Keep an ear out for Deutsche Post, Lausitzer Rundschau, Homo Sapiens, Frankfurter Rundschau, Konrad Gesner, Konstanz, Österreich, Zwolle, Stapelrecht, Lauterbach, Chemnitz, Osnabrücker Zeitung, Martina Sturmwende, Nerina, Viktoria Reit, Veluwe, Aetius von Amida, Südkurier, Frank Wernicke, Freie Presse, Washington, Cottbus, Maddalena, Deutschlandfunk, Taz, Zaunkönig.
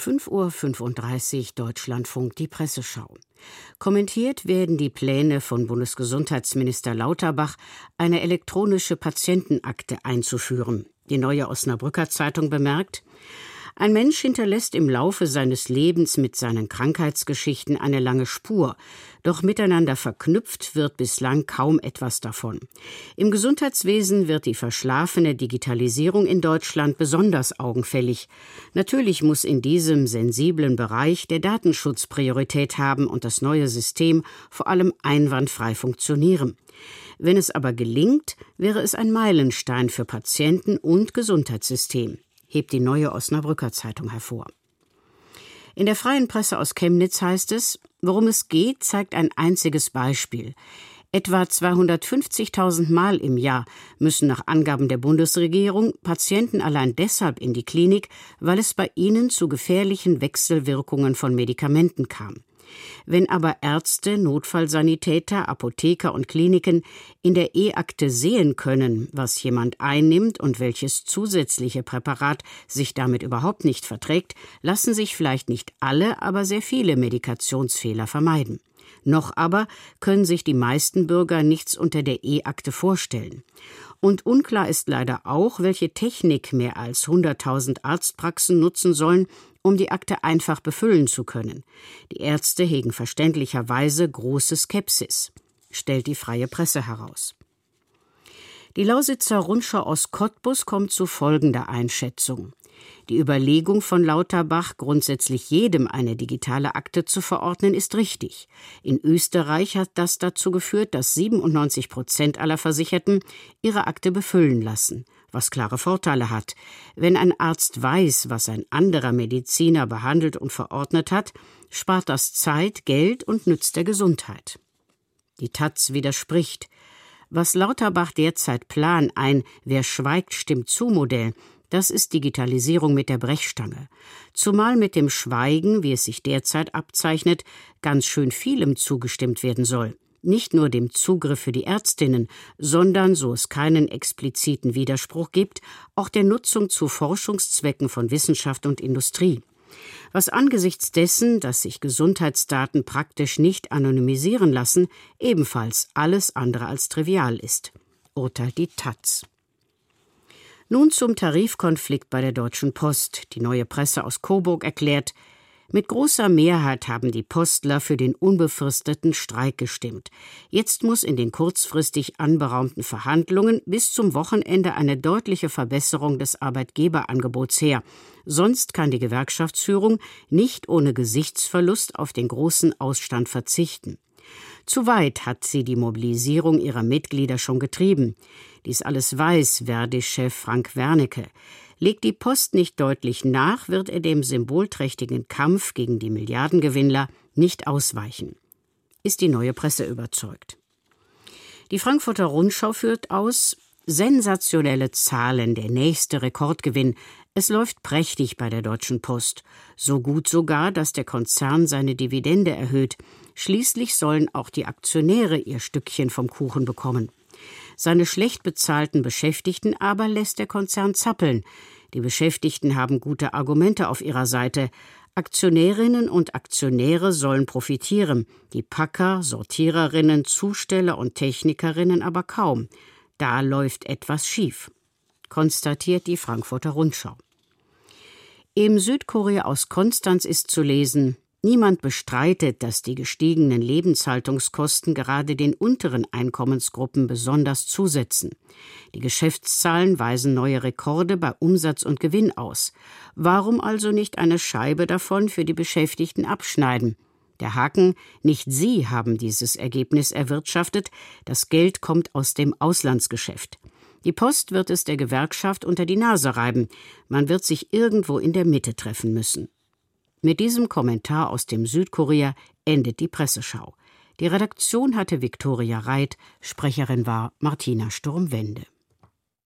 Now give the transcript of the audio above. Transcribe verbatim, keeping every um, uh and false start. fünf Uhr fünfunddreißig Deutschlandfunk, die Presseschau. Kommentiert werden die Pläne von Bundesgesundheitsminister Lauterbach, eine elektronische Patientenakte einzuführen. Die Neue Osnabrücker Zeitung bemerkt: Ein Mensch hinterlässt im Laufe seines Lebens mit seinen Krankheitsgeschichten eine lange Spur. Doch miteinander verknüpft wird bislang kaum etwas davon. Im Gesundheitswesen wird die verschlafene Digitalisierung in Deutschland besonders augenfällig. Natürlich muss in diesem sensiblen Bereich der Datenschutz Priorität haben und das neue System vor allem einwandfrei funktionieren. Wenn es aber gelingt, wäre es ein Meilenstein für Patienten und Gesundheitssystem, hebt die Neue Osnabrücker Zeitung hervor. In der Freien Presse aus Chemnitz heißt es: Worum es geht, zeigt ein einziges Beispiel. Etwa zweihundertfünfzigtausend Mal im Jahr müssen nach Angaben der Bundesregierung Patienten allein deshalb in die Klinik, weil es bei ihnen zu gefährlichen Wechselwirkungen von Medikamenten kam. Wenn aber Ärzte, Notfallsanitäter, Apotheker und Kliniken in der E-Akte sehen können, was jemand einnimmt und welches zusätzliche Präparat sich damit überhaupt nicht verträgt, lassen sich vielleicht nicht alle, aber sehr viele Medikationsfehler vermeiden. Noch aber können sich die meisten Bürger nichts unter der E-Akte vorstellen. Und unklar ist leider auch, welche Technik mehr als hunderttausend Arztpraxen nutzen sollen, um die Akte einfach befüllen zu können. Die Ärzte hegen verständlicherweise große Skepsis, stellt die Freie Presse heraus. Die Lausitzer Rundschau aus Cottbus kommt zu folgender Einschätzung. Die Überlegung von Lauterbach, grundsätzlich jedem eine digitale Akte zu verordnen, ist richtig. In Österreich hat das dazu geführt, dass siebenundneunzig Prozent aller Versicherten ihre Akte befüllen lassen, was klare Vorteile hat. Wenn ein Arzt weiß, was ein anderer Mediziner behandelt und verordnet hat, spart das Zeit, Geld und nützt der Gesundheit. Die Taz widerspricht: Was Lauterbach derzeit plant, ein „Wer schweigt, stimmt zu" Modell, das ist Digitalisierung mit der Brechstange. Zumal mit dem Schweigen, wie es sich derzeit abzeichnet, ganz schön vielem zugestimmt werden soll. Nicht nur dem Zugriff für die Ärztinnen, sondern, so es keinen expliziten Widerspruch gibt, auch der Nutzung zu Forschungszwecken von Wissenschaft und Industrie. Was angesichts dessen, dass sich Gesundheitsdaten praktisch nicht anonymisieren lassen, ebenfalls alles andere als trivial ist, urteilt die Taz. Nun zum Tarifkonflikt bei der Deutschen Post. Die Neue Presse aus Coburg erklärt: Mit großer Mehrheit haben die Postler für den unbefristeten Streik gestimmt. Jetzt muss in den kurzfristig anberaumten Verhandlungen bis zum Wochenende eine deutliche Verbesserung des Arbeitgeberangebots her. Sonst kann die Gewerkschaftsführung nicht ohne Gesichtsverlust auf den großen Ausstand verzichten. Zu weit hat sie die Mobilisierung ihrer Mitglieder schon getrieben. Dies alles weiß Verdi-Chef Frank Wernicke. Legt die Post nicht deutlich nach, wird er dem symbolträchtigen Kampf gegen die Milliardengewinnler nicht ausweichen, ist die Neue Presse überzeugt. Die Frankfurter Rundschau führt aus: Sensationelle Zahlen, der nächste Rekordgewinn. Es läuft prächtig bei der Deutschen Post. So gut sogar, dass der Konzern seine Dividende erhöht. Schließlich sollen auch die Aktionäre ihr Stückchen vom Kuchen bekommen. Seine schlecht bezahlten Beschäftigten aber lässt der Konzern zappeln. Die Beschäftigten haben gute Argumente auf ihrer Seite. Aktionärinnen und Aktionäre sollen profitieren, die Packer, Sortiererinnen, Zusteller und Technikerinnen aber kaum. Da läuft etwas schief, konstatiert die Frankfurter Rundschau. Im Südkurier aus Konstanz ist zu lesen: Niemand bestreitet, dass die gestiegenen Lebenshaltungskosten gerade den unteren Einkommensgruppen besonders zusetzen. Die Geschäftszahlen weisen neue Rekorde bei Umsatz und Gewinn aus. Warum also nicht eine Scheibe davon für die Beschäftigten abschneiden? Der Haken: Nicht sie haben dieses Ergebnis erwirtschaftet, das Geld kommt aus dem Auslandsgeschäft. Die Post wird es der Gewerkschaft unter die Nase reiben. Man wird sich irgendwo in der Mitte treffen müssen. Mit diesem Kommentar aus dem Südkurier endet die Presseschau. Die Redaktion hatte Viktoria Reit, Sprecherin war Martina Sturmwende.